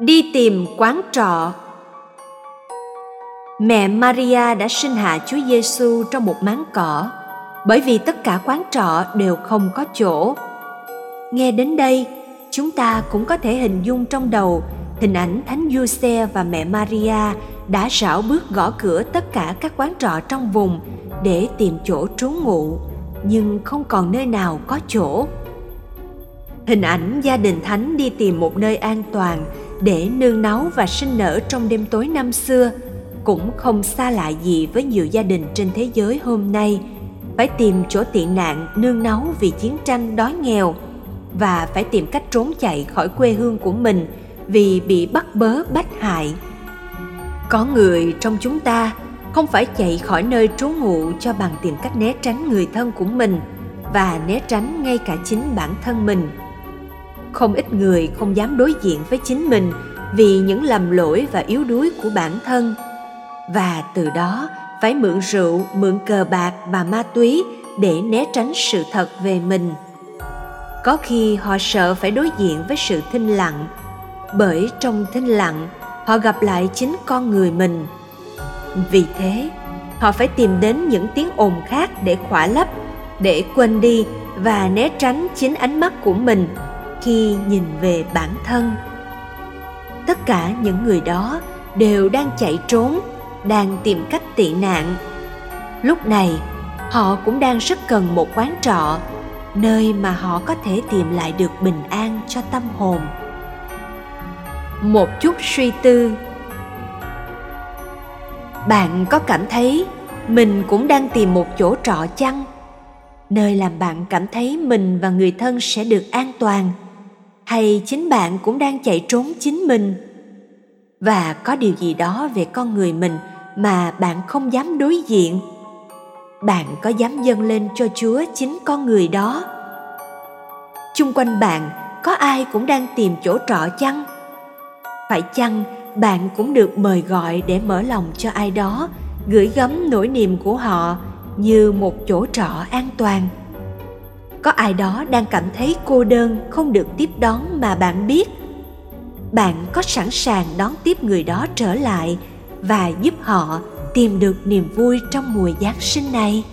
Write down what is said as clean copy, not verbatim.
Đi tìm quán trọ. Mẹ Maria đã sinh hạ Chúa Giê-xu trong một máng cỏ, bởi vì tất cả quán trọ đều không có chỗ. Nghe đến đây, chúng ta cũng có thể hình dung trong đầu hình ảnh Thánh Giuse và mẹ Maria đã rảo bước gõ cửa tất cả các quán trọ trong vùng để tìm chỗ trú ngụ, nhưng không còn nơi nào có chỗ. Hình ảnh gia đình Thánh đi tìm một nơi an toàn để nương náu và sinh nở trong đêm tối năm xưa cũng không xa lạ gì với nhiều gia đình trên thế giới hôm nay, phải tìm chỗ tị nạn nương náu vì chiến tranh, đói nghèo, và phải tìm cách trốn chạy khỏi quê hương của mình vì bị bắt bớ bách hại. Có người trong chúng ta không phải chạy khỏi nơi trú ngụ cho bằng tìm cách né tránh người thân của mình và né tránh ngay cả chính bản thân mình. Không ít người không dám đối diện với chính mình vì những lầm lỗi và yếu đuối của bản thân, và từ đó phải mượn rượu, mượn cờ bạc và ma túy để né tránh sự thật về mình. Có khi họ sợ phải đối diện với sự thinh lặng, bởi trong thinh lặng họ gặp lại chính con người mình. Vì thế, họ phải tìm đến những tiếng ồn khác để khỏa lấp, để quên đi và né tránh chính ánh mắt của mình khi nhìn về bản thân. Tất cả những người đó đều đang chạy trốn, đang tìm cách tị nạn. Lúc này, họ cũng đang rất cần một quán trọ, nơi mà họ có thể tìm lại được bình an cho tâm hồn. Một chút suy tư. Bạn có cảm thấy mình cũng đang tìm một chỗ trọ chăng? Nơi làm bạn cảm thấy mình và người thân sẽ được an toàn, hay chính bạn cũng đang chạy trốn chính mình? Và có điều gì đó về con người mình mà bạn không dám đối diện? Bạn có dám dâng lên cho Chúa chính con người đó? Chung quanh bạn có ai cũng đang tìm chỗ trọ chăng? Phải chăng bạn cũng được mời gọi để mở lòng cho ai đó, gửi gắm nỗi niềm của họ như một chỗ trọ an toàn? Có ai đó đang cảm thấy cô đơn, không được tiếp đón mà bạn biết? Bạn có sẵn sàng đón tiếp người đó trở lại và giúp họ tìm được niềm vui trong mùa Giáng sinh này?